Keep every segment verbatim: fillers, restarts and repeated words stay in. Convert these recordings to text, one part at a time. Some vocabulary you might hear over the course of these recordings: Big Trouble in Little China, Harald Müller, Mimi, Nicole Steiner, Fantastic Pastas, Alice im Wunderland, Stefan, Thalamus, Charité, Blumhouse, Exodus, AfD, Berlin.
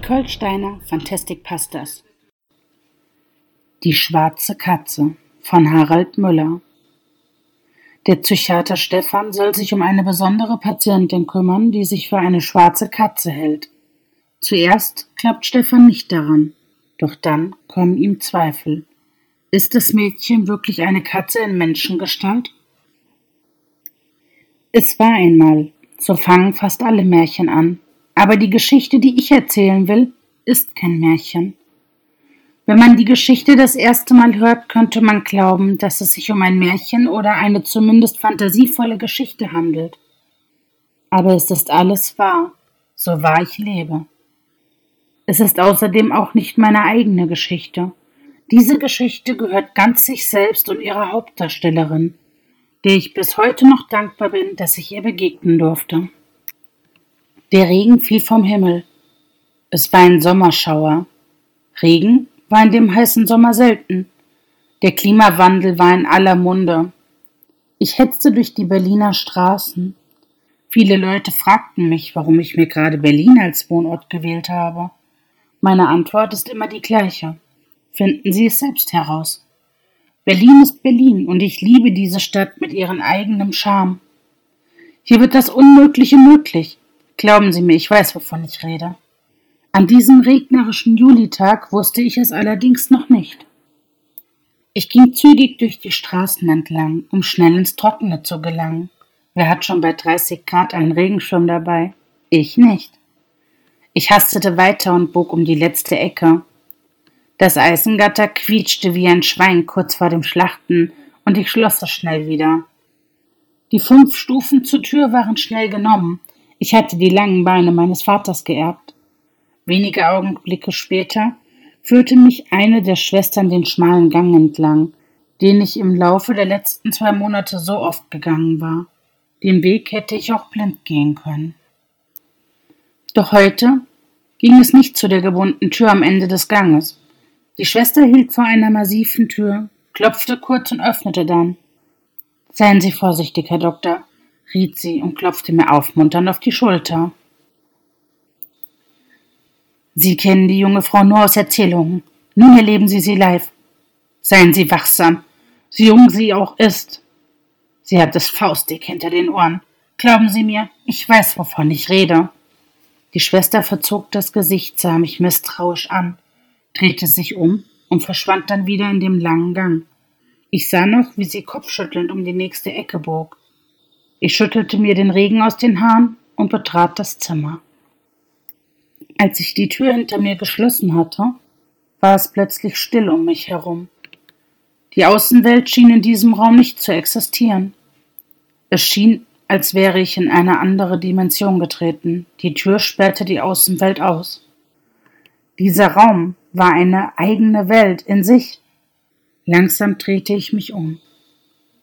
Nicole Steiner, Fantastic Pastas. Die schwarze Katze von Harald Müller. Der Psychiater Stefan soll sich um eine besondere Patientin kümmern, die sich für eine schwarze Katze hält. Zuerst klappt Stefan nicht daran, doch dann kommen ihm Zweifel. Ist das Mädchen wirklich eine Katze in Menschengestalt? Es war einmal, so fangen fast alle Märchen an, aber die Geschichte, die ich erzählen will, ist kein Märchen. Wenn man die Geschichte das erste Mal hört, könnte man glauben, dass es sich um ein Märchen oder eine zumindest fantasievolle Geschichte handelt. Aber es ist alles wahr, so wahr ich lebe. Es ist außerdem auch nicht meine eigene Geschichte. Diese Geschichte gehört ganz sich selbst und ihrer Hauptdarstellerin, der ich bis heute noch dankbar bin, dass ich ihr begegnen durfte. Der Regen fiel vom Himmel. Es war ein Sommerschauer. Regen war in dem heißen Sommer selten. Der Klimawandel war in aller Munde. Ich hetzte durch die Berliner Straßen. Viele Leute fragten mich, warum ich mir gerade Berlin als Wohnort gewählt habe. Meine Antwort ist immer die gleiche. Finden Sie es selbst heraus. Berlin ist Berlin und ich liebe diese Stadt mit ihrem eigenen Charme. Hier wird das Unmögliche möglich. Glauben Sie mir, ich weiß, wovon ich rede. An diesem regnerischen Julitag wusste ich es allerdings noch nicht. Ich ging zügig durch die Straßen entlang, um schnell ins Trockene zu gelangen. Wer hat schon bei dreißig Grad einen Regenschirm dabei? Ich nicht. Ich hastete weiter und bog um die letzte Ecke. Das Eisengatter quietschte wie ein Schwein kurz vor dem Schlachten und ich schloss es schnell wieder. Die fünf Stufen zur Tür waren schnell genommen. Ich hatte die langen Beine meines Vaters geerbt. Wenige Augenblicke später führte mich eine der Schwestern den schmalen Gang entlang, den ich im Laufe der letzten zwei Monate so oft gegangen war. Den Weg hätte ich auch blind gehen können. Doch heute ging es nicht zu der gewohnten Tür am Ende des Ganges. Die Schwester hielt vor einer massiven Tür, klopfte kurz und öffnete dann. »Seien Sie vorsichtig, Herr Doktor«, riet sie und klopfte mir aufmunternd auf die Schulter. »Sie kennen die junge Frau nur aus Erzählungen. Nun erleben Sie sie live. Seien Sie wachsam, so jung sie auch ist. Sie hat das Faustdick hinter den Ohren. Glauben Sie mir, ich weiß, wovon ich rede.« Die Schwester verzog das Gesicht, sah mich misstrauisch an, drehte sich um und verschwand dann wieder in dem langen Gang. Ich sah noch, wie sie kopfschüttelnd um die nächste Ecke bog. Ich schüttelte mir den Regen aus den Haaren und betrat das Zimmer. Als ich die Tür hinter mir geschlossen hatte, war es plötzlich still um mich herum. Die Außenwelt schien in diesem Raum nicht zu existieren. Es schien, als wäre ich in eine andere Dimension getreten. Die Tür sperrte die Außenwelt aus. Dieser Raum war eine eigene Welt in sich. Langsam drehte ich mich um.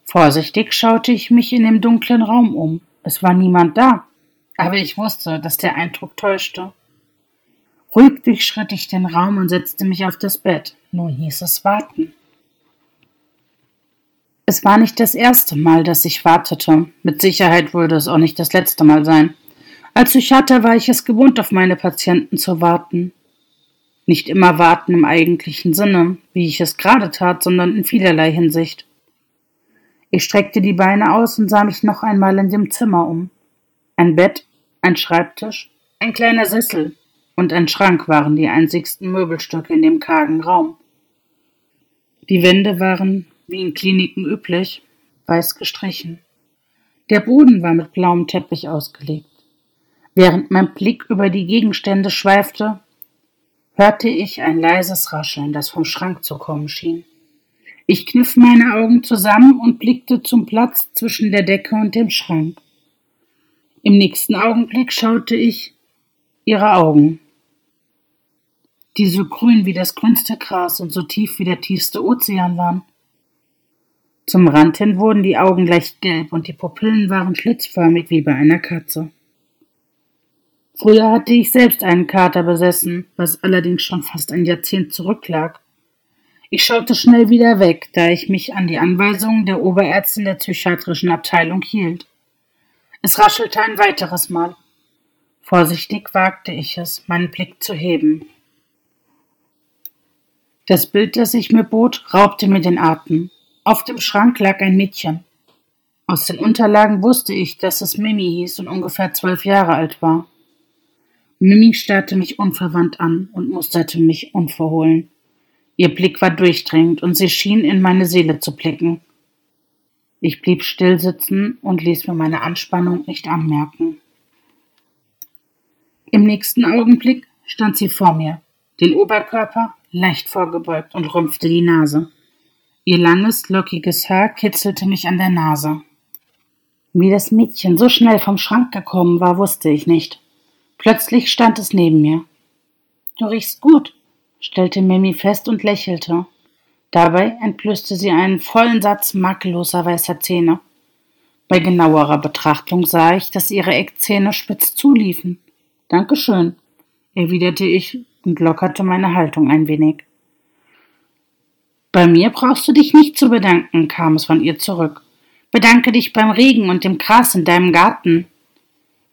Vorsichtig schaute ich mich in dem dunklen Raum um. Es war niemand da, aber ich wusste, dass der Eindruck täuschte. Ruhig durchschritt ich den Raum und setzte mich auf das Bett. Nun hieß es warten. Es war nicht das erste Mal, dass ich wartete. Mit Sicherheit würde es auch nicht das letzte Mal sein. Als Psychiater war ich es gewohnt, auf meine Patienten zu warten. Nicht immer warten im eigentlichen Sinne, wie ich es gerade tat, sondern in vielerlei Hinsicht. Ich streckte die Beine aus und sah mich noch einmal in dem Zimmer um. Ein Bett, ein Schreibtisch, ein kleiner Sessel und ein Schrank waren die einzigsten Möbelstücke in dem kargen Raum. Die Wände waren, wie in Kliniken üblich, weiß gestrichen. Der Boden war mit blauem Teppich ausgelegt. Während mein Blick über die Gegenstände schweifte, hörte ich ein leises Rascheln, das vom Schrank zu kommen schien. Ich kniff meine Augen zusammen und blickte zum Platz zwischen der Decke und dem Schrank. Im nächsten Augenblick schaute ich ihre Augen, die so grün wie das grünste Gras und so tief wie der tiefste Ozean waren. Zum Rand hin wurden die Augen leicht gelb und die Pupillen waren schlitzförmig wie bei einer Katze. Früher hatte ich selbst einen Kater besessen, was allerdings schon fast ein Jahrzehnt zurücklag. Ich schaute schnell wieder weg, da ich mich an die Anweisungen der Oberärztin der psychiatrischen Abteilung hielt. Es raschelte ein weiteres Mal. Vorsichtig wagte ich es, meinen Blick zu heben. Das Bild, das ich mir bot, raubte mir den Atem. Auf dem Schrank lag ein Mädchen. Aus den Unterlagen wusste ich, dass es Mimi hieß und ungefähr zwölf Jahre alt war. Mimi starrte mich unverwandt an und musterte mich unverhohlen. Ihr Blick war durchdringend und sie schien in meine Seele zu blicken. Ich blieb still sitzen und ließ mir meine Anspannung nicht anmerken. Im nächsten Augenblick stand sie vor mir, den Oberkörper leicht vorgebeugt und rümpfte die Nase. Ihr langes, lockiges Haar kitzelte mich an der Nase. Wie das Mädchen so schnell vom Schrank gekommen war, wusste ich nicht. Plötzlich stand es neben mir. »Du riechst gut«, stellte Mimi fest und lächelte. Dabei entblößte sie einen vollen Satz makelloser weißer Zähne. Bei genauerer Betrachtung sah ich, dass ihre Eckzähne spitz zuliefen. »Dankeschön«, erwiderte ich und lockerte meine Haltung ein wenig. »Bei mir brauchst du dich nicht zu bedanken«, kam es von ihr zurück. »Bedanke dich beim Regen und dem Gras in deinem Garten.«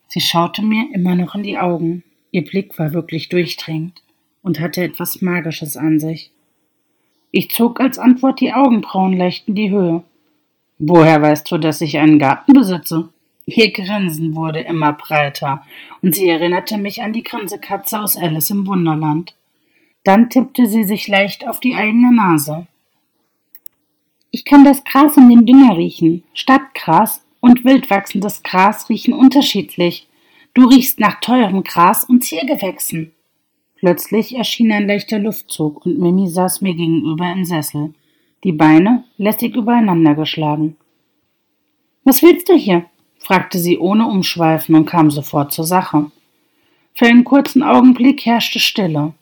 Sie schaute mir immer noch in die Augen. Ihr Blick war wirklich durchdringend und hatte etwas Magisches an sich. Ich zog als Antwort die Augenbrauen leicht in die Höhe. »Woher weißt du, dass ich einen Garten besitze?« Ihr Grinsen wurde immer breiter, und sie erinnerte mich an die Grinsekatze aus Alice im Wunderland. Dann tippte sie sich leicht auf die eigene Nase. »Ich kann das Gras und den Dünger riechen. Stadtgras und wildwachsendes Gras riechen unterschiedlich. Du riechst nach teurem Gras und Ziergewächsen.« Plötzlich erschien ein leichter Luftzug, und Mimi saß mir gegenüber im Sessel, die Beine lässig übereinander geschlagen. »Was willst du hier?« fragte sie ohne Umschweifen und kam sofort zur Sache. Für einen kurzen Augenblick herrschte Stille.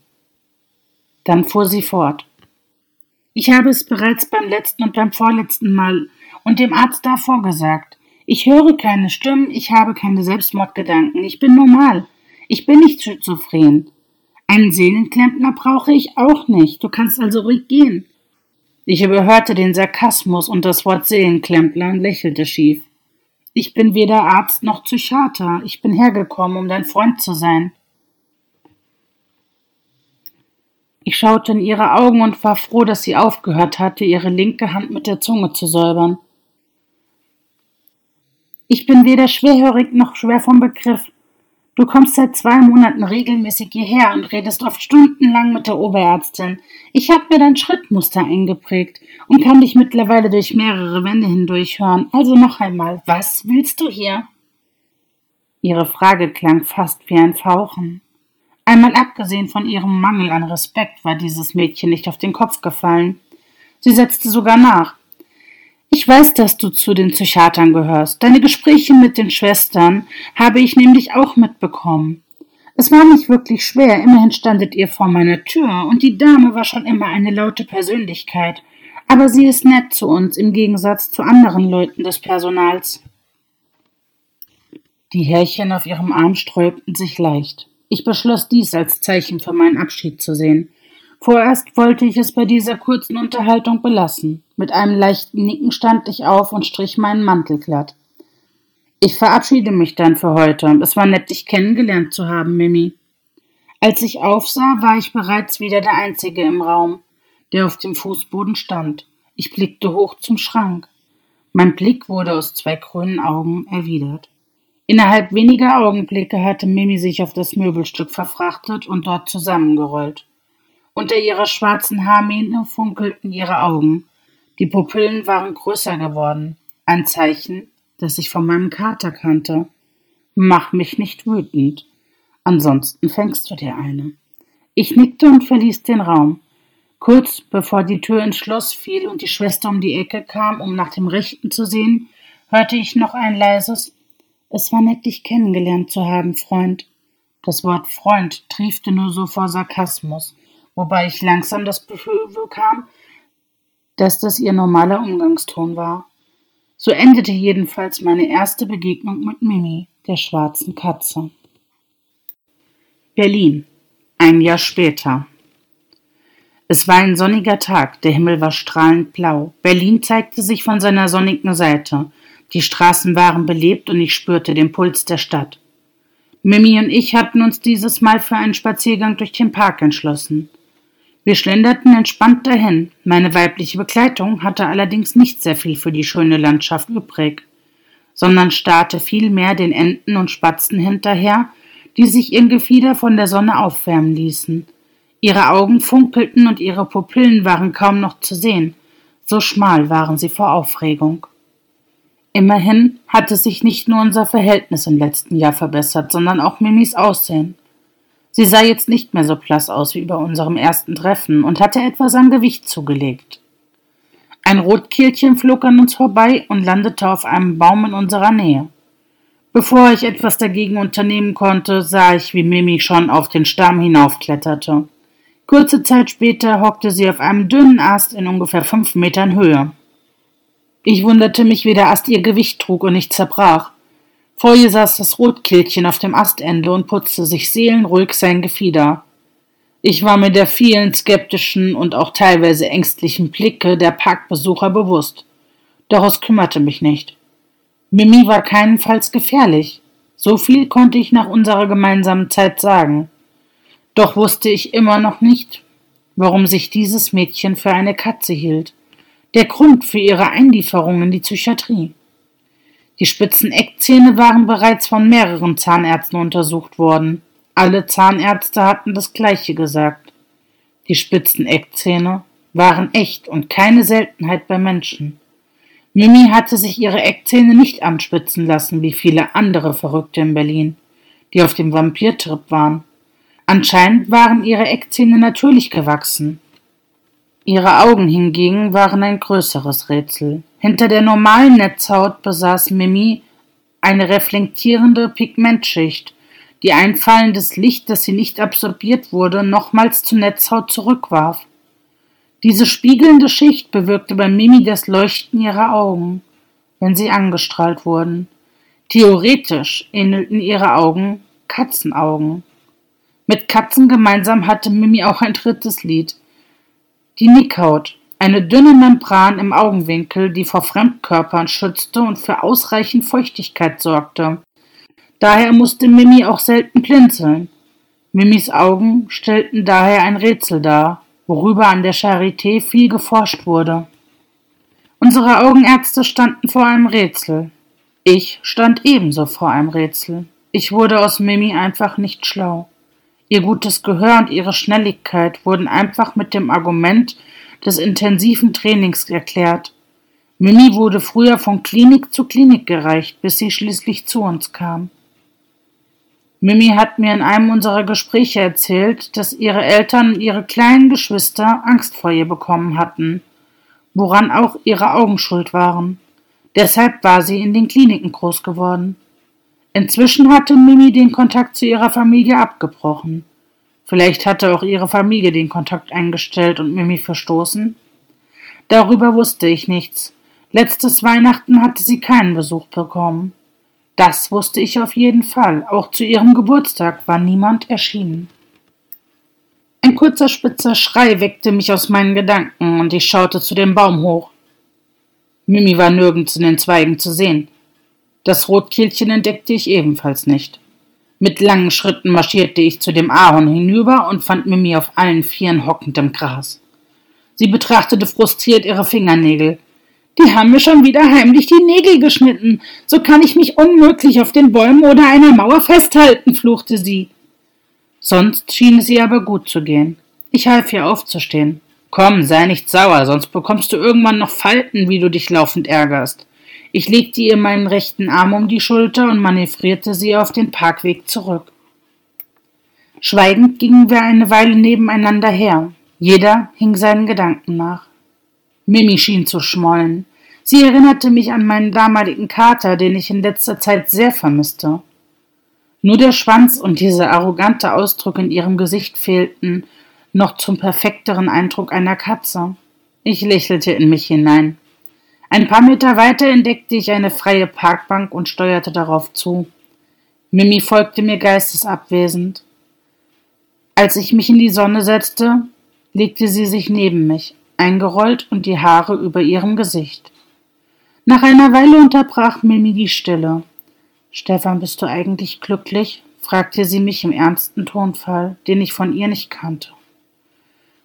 Dann fuhr sie fort. »Ich habe es bereits beim letzten und beim vorletzten Mal und dem Arzt davor gesagt. Ich höre keine Stimmen, ich habe keine Selbstmordgedanken, ich bin normal. Ich bin nicht schizophren. Einen Seelenklempner brauche ich auch nicht, du kannst also ruhig gehen.« Ich überhörte den Sarkasmus und das Wort Seelenklempner und lächelte schief. »Ich bin weder Arzt noch Psychiater. Ich bin hergekommen, um dein Freund zu sein.« Ich schaute in ihre Augen und war froh, dass sie aufgehört hatte, ihre linke Hand mit der Zunge zu säubern. »Ich bin weder schwerhörig noch schwer vom Begriff. Du kommst seit zwei Monaten regelmäßig hierher und redest oft stundenlang mit der Oberärztin. Ich habe mir dein Schrittmuster eingeprägt und kann dich mittlerweile durch mehrere Wände hindurch hören. Also noch einmal, was willst du hier?« Ihre Frage klang fast wie ein Fauchen. Einmal abgesehen von ihrem Mangel an Respekt war dieses Mädchen nicht auf den Kopf gefallen. Sie setzte sogar nach. »Ich weiß, dass du zu den Psychiatern gehörst. Deine Gespräche mit den Schwestern habe ich nämlich auch mitbekommen. Es war nicht wirklich schwer, immerhin standet ihr vor meiner Tür und die Dame war schon immer eine laute Persönlichkeit. Aber sie ist nett zu uns, im Gegensatz zu anderen Leuten des Personals.« Die Härchen auf ihrem Arm sträubten sich leicht. Ich beschloss, dies als Zeichen für meinen Abschied zu sehen. Vorerst wollte ich es bei dieser kurzen Unterhaltung belassen. Mit einem leichten Nicken stand ich auf und strich meinen Mantel glatt. »Ich verabschiede mich dann für heute. Es war nett, dich kennengelernt zu haben, Mimi.« Als ich aufsah, war ich bereits wieder der Einzige im Raum, der auf dem Fußboden stand. Ich blickte hoch zum Schrank. Mein Blick wurde aus zwei grünen Augen erwidert. Innerhalb weniger Augenblicke hatte Mimi sich auf das Möbelstück verfrachtet und dort zusammengerollt. Unter ihrer schwarzen Haarmähne funkelten ihre Augen. Die Pupillen waren größer geworden. Ein Zeichen, das ich von meinem Kater kannte. »Mach mich nicht wütend. Ansonsten fängst du dir eine.« Ich nickte und verließ den Raum. Kurz bevor die Tür ins Schloss fiel und die Schwester um die Ecke kam, um nach dem Rechten zu sehen, hörte ich noch ein leises »Es war nett, dich kennengelernt zu haben, Freund.« Das Wort »Freund« triefte nur so vor Sarkasmus, wobei ich langsam das Gefühl bekam, dass das ihr normaler Umgangston war. So endete jedenfalls meine erste Begegnung mit Mimi, der schwarzen Katze. Berlin, ein Jahr später. Es war ein sonniger Tag, der Himmel war strahlend blau. Berlin zeigte sich von seiner sonnigen Seite. Die Straßen waren belebt und ich spürte den Puls der Stadt. Mimi und ich hatten uns dieses Mal für einen Spaziergang durch den Park entschlossen. Wir schlenderten entspannt dahin, meine weibliche Begleitung hatte allerdings nicht sehr viel für die schöne Landschaft übrig, sondern starrte vielmehr den Enten und Spatzen hinterher, die sich ihr Gefieder von der Sonne aufwärmen ließen. Ihre Augen funkelten und ihre Pupillen waren kaum noch zu sehen, so schmal waren sie vor Aufregung. Immerhin hatte sich nicht nur unser Verhältnis im letzten Jahr verbessert, sondern auch Mimis Aussehen. Sie sah jetzt nicht mehr so blass aus wie bei unserem ersten Treffen und hatte etwas an Gewicht zugelegt. Ein Rotkehlchen flog an uns vorbei und landete auf einem Baum in unserer Nähe. Bevor ich etwas dagegen unternehmen konnte, sah ich, wie Mimi schon auf den Stamm hinaufkletterte. Kurze Zeit später hockte sie auf einem dünnen Ast in ungefähr fünf Metern Höhe. Ich wunderte mich, wie der Ast ihr Gewicht trug und nicht zerbrach. Vor ihr saß das Rotkehlchen auf dem Astende und putzte sich seelenruhig sein Gefieder. Ich war mir der vielen skeptischen und auch teilweise ängstlichen Blicke der Parkbesucher bewusst. Doch es kümmerte mich nicht. Mimi war keinenfalls gefährlich. So viel konnte ich nach unserer gemeinsamen Zeit sagen. Doch wusste ich immer noch nicht, warum sich dieses Mädchen für eine Katze hielt. Der Grund für ihre Einlieferung in die Psychiatrie. Die spitzen Eckzähne waren bereits von mehreren Zahnärzten untersucht worden. Alle Zahnärzte hatten das Gleiche gesagt. Die spitzen Eckzähne waren echt und keine Seltenheit bei Menschen. Mimi hatte sich ihre Eckzähne nicht anspitzen lassen, wie viele andere Verrückte in Berlin, die auf dem Vampirtrip waren. Anscheinend waren ihre Eckzähne natürlich gewachsen. Ihre Augen hingegen waren ein größeres Rätsel. Hinter der normalen Netzhaut besaß Mimi eine reflektierende Pigmentschicht, die einfallendes Licht, das sie nicht absorbiert wurde, nochmals zur Netzhaut zurückwarf. Diese spiegelnde Schicht bewirkte bei Mimi das Leuchten ihrer Augen, wenn sie angestrahlt wurden. Theoretisch ähnelten ihre Augen Katzenaugen. Mit Katzen gemeinsam hatte Mimi auch ein drittes Lied, die Nickhaut, eine dünne Membran im Augenwinkel, die vor Fremdkörpern schützte und für ausreichend Feuchtigkeit sorgte. Daher musste Mimi auch selten blinzeln. Mimis Augen stellten daher ein Rätsel dar, worüber an der Charité viel geforscht wurde. Unsere Augenärzte standen vor einem Rätsel. Ich stand ebenso vor einem Rätsel. Ich wurde aus Mimi einfach nicht schlau. Ihr gutes Gehör und ihre Schnelligkeit wurden einfach mit dem Argument des intensiven Trainings erklärt. Mimi wurde früher von Klinik zu Klinik gereicht, bis sie schließlich zu uns kam. Mimi hat mir in einem unserer Gespräche erzählt, dass ihre Eltern und ihre kleinen Geschwister Angst vor ihr bekommen hatten, woran auch ihre Augen schuld waren. Deshalb war sie in den Kliniken groß geworden. Inzwischen hatte Mimi den Kontakt zu ihrer Familie abgebrochen. Vielleicht hatte auch ihre Familie den Kontakt eingestellt und Mimi verstoßen. Darüber wusste ich nichts. Letztes Weihnachten hatte sie keinen Besuch bekommen. Das wusste ich auf jeden Fall. Auch zu ihrem Geburtstag war niemand erschienen. Ein kurzer spitzer Schrei weckte mich aus meinen Gedanken und ich schaute zu dem Baum hoch. Mimi war nirgends in den Zweigen zu sehen. Das Rotkehlchen entdeckte ich ebenfalls nicht. Mit langen Schritten marschierte ich zu dem Ahorn hinüber und fand Mimi auf allen Vieren hockend im Gras. Sie betrachtete frustriert ihre Fingernägel. Die haben mir schon wieder heimlich die Nägel geschnitten. So kann ich mich unmöglich auf den Bäumen oder einer Mauer festhalten, fluchte sie. Sonst schien es ihr aber gut zu gehen. Ich half ihr aufzustehen. Komm, sei nicht sauer, sonst bekommst du irgendwann noch Falten, wie du dich laufend ärgerst. Ich legte ihr meinen rechten Arm um die Schulter und manövrierte sie auf den Parkweg zurück. Schweigend gingen wir eine Weile nebeneinander her. Jeder hing seinen Gedanken nach. Mimi schien zu schmollen. Sie erinnerte mich an meinen damaligen Kater, den ich in letzter Zeit sehr vermisste. Nur der Schwanz und dieser arrogante Ausdruck in ihrem Gesicht fehlten noch zum perfekteren Eindruck einer Katze. Ich lächelte in mich hinein. Ein paar Meter weiter entdeckte ich eine freie Parkbank und steuerte darauf zu. Mimi folgte mir geistesabwesend. Als ich mich in die Sonne setzte, legte sie sich neben mich, eingerollt und die Haare über ihrem Gesicht. Nach einer Weile unterbrach Mimi die Stille. »Stefan, bist du eigentlich glücklich?« fragte sie mich im ernsten Tonfall, den ich von ihr nicht kannte.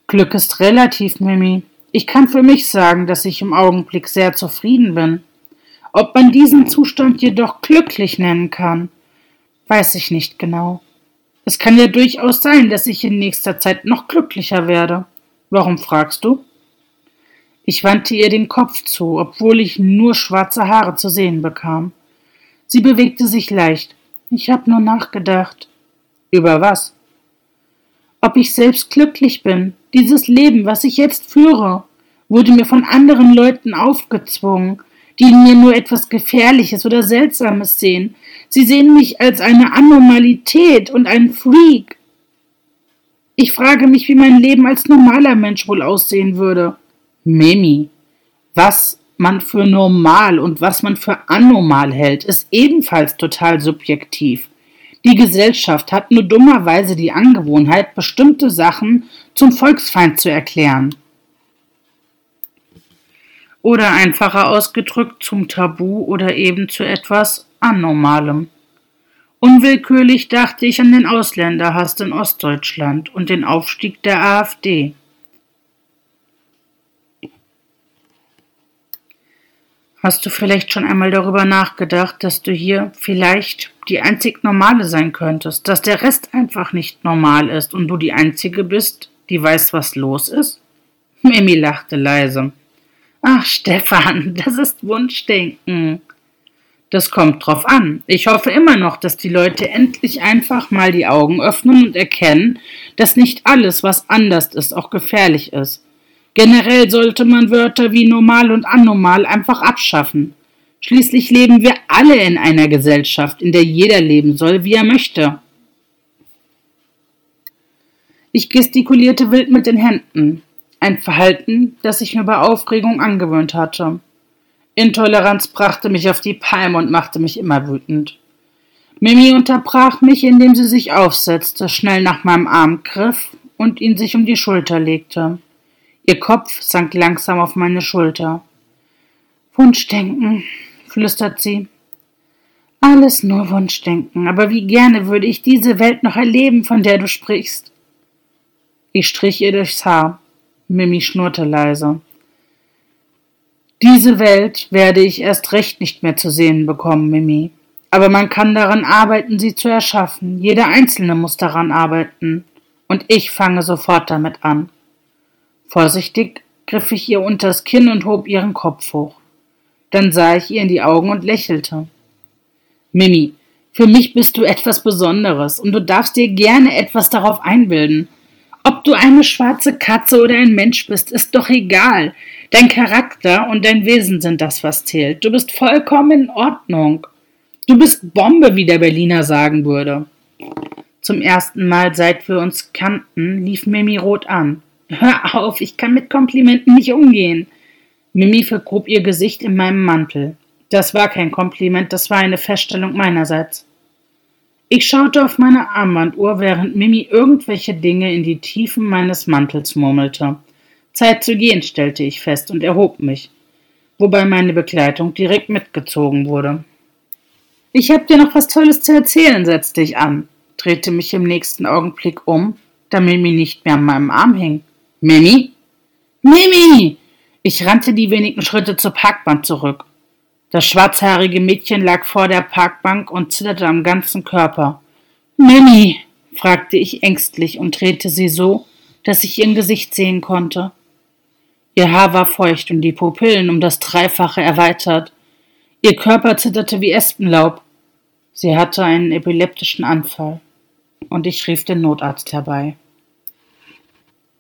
Glück ist relativ, Mimi. Ich kann für mich sagen, dass ich im Augenblick sehr zufrieden bin. Ob man diesen Zustand jedoch glücklich nennen kann, weiß ich nicht genau. Es kann ja durchaus sein, dass ich in nächster Zeit noch glücklicher werde. Warum fragst du? Ich wandte ihr den Kopf zu, obwohl ich nur schwarze Haare zu sehen bekam. Sie bewegte sich leicht. Ich habe nur nachgedacht. Über was? Ob ich selbst glücklich bin. Dieses Leben, was ich jetzt führe, wurde mir von anderen Leuten aufgezwungen, die in mir nur etwas Gefährliches oder Seltsames sehen. Sie sehen mich als eine Anormalität und einen Freak. Ich frage mich, wie mein Leben als normaler Mensch wohl aussehen würde. Mimi, was man für normal und was man für anormal hält, ist ebenfalls total subjektiv. Die Gesellschaft hat nur dummerweise die Angewohnheit, bestimmte Sachen zum Volksfeind zu erklären. Oder einfacher ausgedrückt zum Tabu oder eben zu etwas Anormalem. Unwillkürlich dachte ich an den Ausländerhass in Ostdeutschland und den Aufstieg der AfD. Hast du vielleicht schon einmal darüber nachgedacht, dass du hier vielleicht die einzig Normale sein könntest, dass der Rest einfach nicht normal ist und du die Einzige bist, die weiß, was los ist? Mimi lachte leise. Ach, Stefan, das ist Wunschdenken. Das kommt drauf an. Ich hoffe immer noch, dass die Leute endlich einfach mal die Augen öffnen und erkennen, dass nicht alles, was anders ist, auch gefährlich ist. Generell sollte man Wörter wie normal und anormal einfach abschaffen. Schließlich leben wir alle in einer Gesellschaft, in der jeder leben soll, wie er möchte. Ich gestikulierte wild mit den Händen. Ein Verhalten, das ich mir bei Aufregung angewöhnt hatte. Intoleranz brachte mich auf die Palme und machte mich immer wütend. Mimi unterbrach mich, indem sie sich aufsetzte, schnell nach meinem Arm griff und ihn sich um die Schulter legte. Ihr Kopf sank langsam auf meine Schulter. Wunschdenken, flüstert sie. Alles nur Wunschdenken, aber wie gerne würde ich diese Welt noch erleben, von der du sprichst. Ich strich ihr durchs Haar. Mimi schnurrte leise. Diese Welt werde ich erst recht nicht mehr zu sehen bekommen, Mimi. Aber man kann daran arbeiten, sie zu erschaffen. Jeder Einzelne muss daran arbeiten. Und ich fange sofort damit an. Vorsichtig griff ich ihr unters Kinn und hob ihren Kopf hoch. Dann sah ich ihr in die Augen und lächelte. Mimi, für mich bist du etwas Besonderes und du darfst dir gerne etwas darauf einbilden. Ob du eine schwarze Katze oder ein Mensch bist, ist doch egal. Dein Charakter und dein Wesen sind das, was zählt. Du bist vollkommen in Ordnung. Du bist Bombe, wie der Berliner sagen würde. Zum ersten Mal, seit wir uns kannten, lief Mimi rot an. Hör auf, ich kann mit Komplimenten nicht umgehen. Mimi vergrub ihr Gesicht in meinem Mantel. Das war kein Kompliment, das war eine Feststellung meinerseits. Ich schaute auf meine Armbanduhr, während Mimi irgendwelche Dinge in die Tiefen meines Mantels murmelte. Zeit zu gehen, stellte ich fest und erhob mich, wobei meine Begleitung direkt mitgezogen wurde. Ich hab dir noch was Tolles zu erzählen, setzte ich an, drehte mich im nächsten Augenblick um, da Mimi nicht mehr an meinem Arm hing. Mimi? Mimi! Ich rannte die wenigen Schritte zur Parkbank zurück. Das schwarzhaarige Mädchen lag vor der Parkbank und zitterte am ganzen Körper. Mimi, fragte ich ängstlich und drehte sie so, dass ich ihr Gesicht sehen konnte. Ihr Haar war feucht und die Pupillen um das Dreifache erweitert. Ihr Körper zitterte wie Espenlaub. Sie hatte einen epileptischen Anfall und ich rief den Notarzt herbei.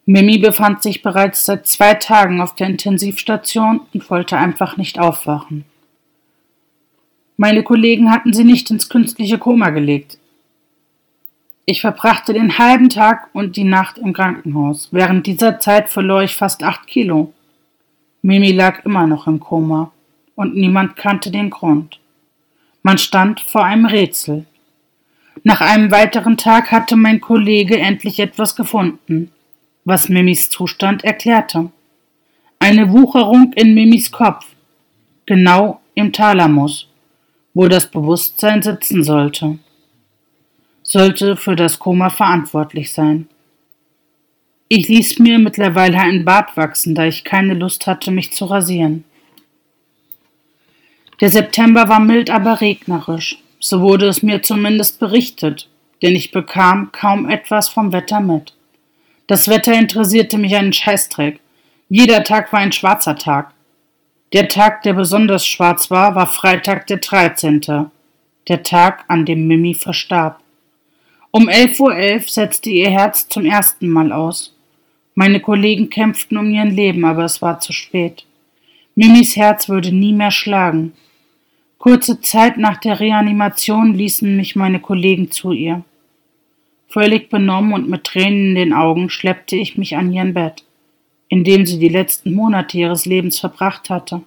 Mimi befand sich bereits seit zwei Tagen auf der Intensivstation und wollte einfach nicht aufwachen. Meine Kollegen hatten sie nicht ins künstliche Koma gelegt. Ich verbrachte den halben Tag und die Nacht im Krankenhaus. Während dieser Zeit verlor ich fast acht Kilo. Mimi lag immer noch im Koma und niemand kannte den Grund. Man stand vor einem Rätsel. Nach einem weiteren Tag hatte mein Kollege endlich etwas gefunden, was Mimis Zustand erklärte. Eine Wucherung in Mimis Kopf, genau im Thalamus, wo das Bewusstsein sitzen sollte. sollte für das Koma verantwortlich sein. Ich ließ mir mittlerweile ein Bart wachsen, da ich keine Lust hatte, mich zu rasieren. Der September war mild, aber regnerisch. So wurde es mir zumindest berichtet, denn ich bekam kaum etwas vom Wetter mit. Das Wetter interessierte mich einen Scheißdreck. Jeder Tag war ein schwarzer Tag. Der Tag, der besonders schwarz war, war Freitag der dreizehnte, der Tag, an dem Mimi verstarb. Um elf Uhr elf setzte ihr Herz zum ersten Mal aus. Meine Kollegen kämpften um ihr Leben, aber es war zu spät. Mimis Herz würde nie mehr schlagen. Kurze Zeit nach der Reanimation ließen mich meine Kollegen zu ihr. Völlig benommen und mit Tränen in den Augen schleppte ich mich an ihren Bett, in dem sie die letzten Monate ihres Lebens verbracht hatte.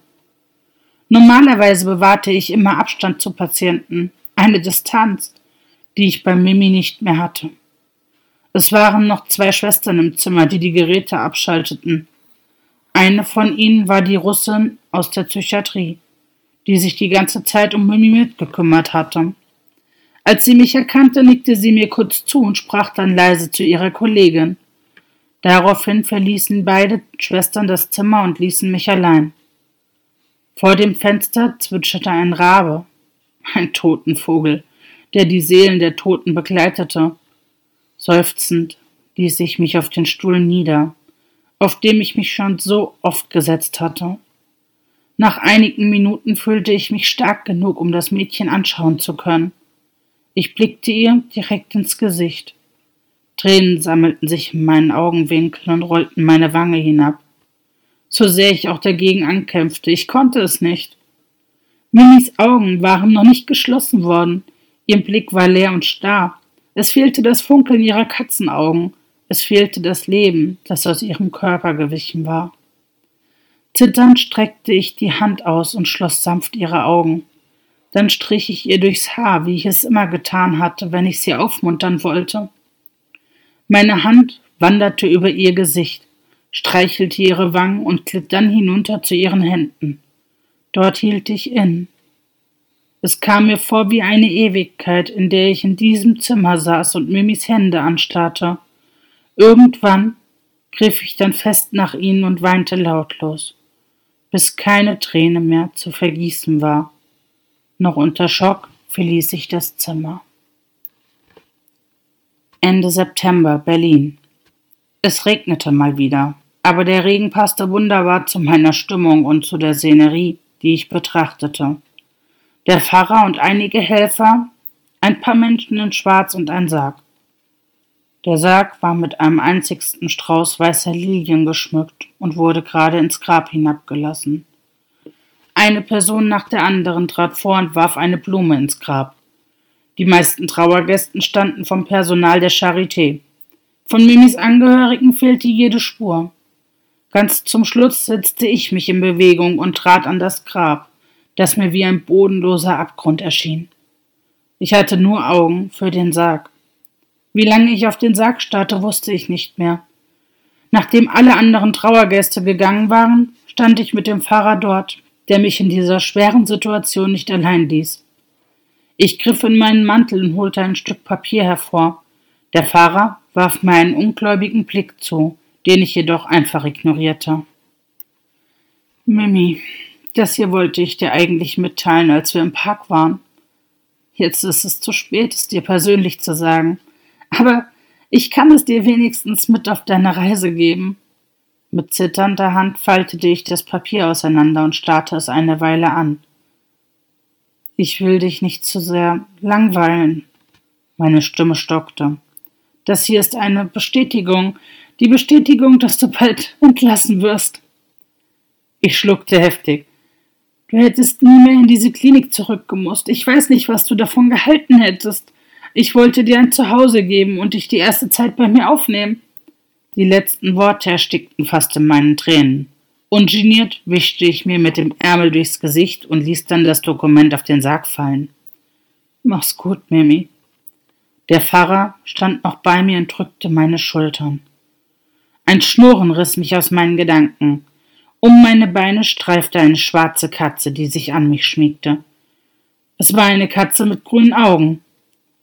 Normalerweise bewahrte ich immer Abstand zu Patienten, eine Distanz, die ich bei Mimi nicht mehr hatte. Es waren noch zwei Schwestern im Zimmer, die die Geräte abschalteten. Eine von ihnen war die Russin aus der Psychiatrie, die sich die ganze Zeit um Mimi mitgekümmert hatte. Als sie mich erkannte, nickte sie mir kurz zu und sprach dann leise zu ihrer Kollegin. Daraufhin verließen beide Schwestern das Zimmer und ließen mich allein. Vor dem Fenster zwitscherte ein Rabe, ein Totenvogel, der die Seelen der Toten begleitete. Seufzend ließ ich mich auf den Stuhl nieder, auf dem ich mich schon so oft gesetzt hatte. Nach einigen Minuten fühlte ich mich stark genug, um das Mädchen anschauen zu können. Ich blickte ihr direkt ins Gesicht. Tränen sammelten sich in meinen Augenwinkeln und rollten meine Wange hinab. So sehr ich auch dagegen ankämpfte, ich konnte es nicht. Mimis Augen waren noch nicht geschlossen worden. Ihr Blick war leer und starr. Es fehlte das Funkeln ihrer Katzenaugen. Es fehlte das Leben, das aus ihrem Körper gewichen war. Zitternd streckte ich die Hand aus und schloss sanft ihre Augen. Dann strich ich ihr durchs Haar, wie ich es immer getan hatte, wenn ich sie aufmuntern wollte. Meine Hand wanderte über ihr Gesicht, streichelte ihre Wangen und glitt dann hinunter zu ihren Händen. Dort hielt ich inne. Es kam mir vor wie eine Ewigkeit, in der ich in diesem Zimmer saß und Mimis Hände anstarrte. Irgendwann griff ich dann fest nach ihnen und weinte lautlos, bis keine Träne mehr zu vergießen war. Noch unter Schock verließ ich das Zimmer. Ende September, Berlin. Es regnete mal wieder, aber der Regen passte wunderbar zu meiner Stimmung und zu der Szenerie, die ich betrachtete. Der Pfarrer und einige Helfer, ein paar Menschen in Schwarz und ein Sarg. Der Sarg war mit einem einzigsten Strauß weißer Lilien geschmückt und wurde gerade ins Grab hinabgelassen. Eine Person nach der anderen trat vor und warf eine Blume ins Grab. Die meisten Trauergästen standen vom Personal der Charité. Von Mimis Angehörigen fehlte jede Spur. Ganz zum Schluss setzte ich mich in Bewegung und trat an das Grab, das mir wie ein bodenloser Abgrund erschien. Ich hatte nur Augen für den Sarg. Wie lange ich auf den Sarg starrte, wusste ich nicht mehr. Nachdem alle anderen Trauergäste gegangen waren, stand ich mit dem Pfarrer dort, der mich in dieser schweren Situation nicht allein ließ. Ich griff in meinen Mantel und holte ein Stück Papier hervor. Der Pfarrer warf mir einen ungläubigen Blick zu, den ich jedoch einfach ignorierte. Mimi, das hier wollte ich dir eigentlich mitteilen, als wir im Park waren. Jetzt ist es zu spät, es dir persönlich zu sagen. Aber ich kann es dir wenigstens mit auf deine Reise geben. Mit zitternder Hand faltete ich das Papier auseinander und starrte es eine Weile an. Ich will dich nicht zu sehr langweilen. Meine Stimme stockte. Das hier ist eine Bestätigung. Die Bestätigung, dass du bald entlassen wirst. Ich schluckte heftig. Du hättest nie mehr in diese Klinik zurückgemusst. Ich weiß nicht, was du davon gehalten hättest. Ich wollte dir ein Zuhause geben und dich die erste Zeit bei mir aufnehmen. Die letzten Worte erstickten fast in meinen Tränen. Ungeniert wischte ich mir mit dem Ärmel durchs Gesicht und ließ dann das Dokument auf den Sarg fallen. Mach's gut, Mimi. Der Pfarrer stand noch bei mir und drückte meine Schultern. Ein Schnurren riss mich aus meinen Gedanken. Um meine Beine streifte eine schwarze Katze, die sich an mich schmiegte. Es war eine Katze mit grünen Augen.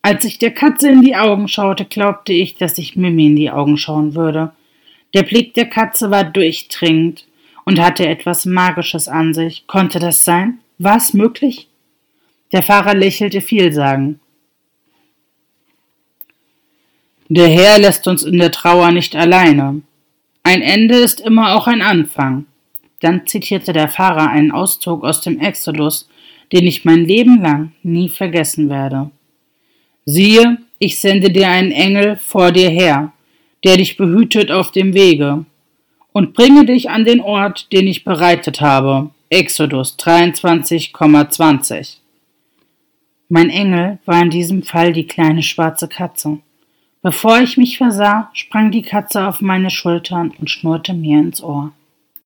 Als ich der Katze in die Augen schaute, glaubte ich, dass ich Mimi in die Augen schauen würde. Der Blick der Katze war durchdringend und hatte etwas Magisches an sich. Konnte das sein? War es möglich? Der Fahrer lächelte vielsagend. Der Herr lässt uns in der Trauer nicht alleine. Ein Ende ist immer auch ein Anfang. Dann zitierte der Fahrer einen Auszug aus dem Exodus, den ich mein Leben lang nie vergessen werde. Siehe, ich sende dir einen Engel vor dir her, der dich behütet auf dem Wege, und bringe dich an den Ort, den ich bereitet habe. Exodus dreiundzwanzig, zwanzig. Mein Engel war in diesem Fall die kleine schwarze Katze. Bevor ich mich versah, sprang die Katze auf meine Schultern und schnurrte mir ins Ohr.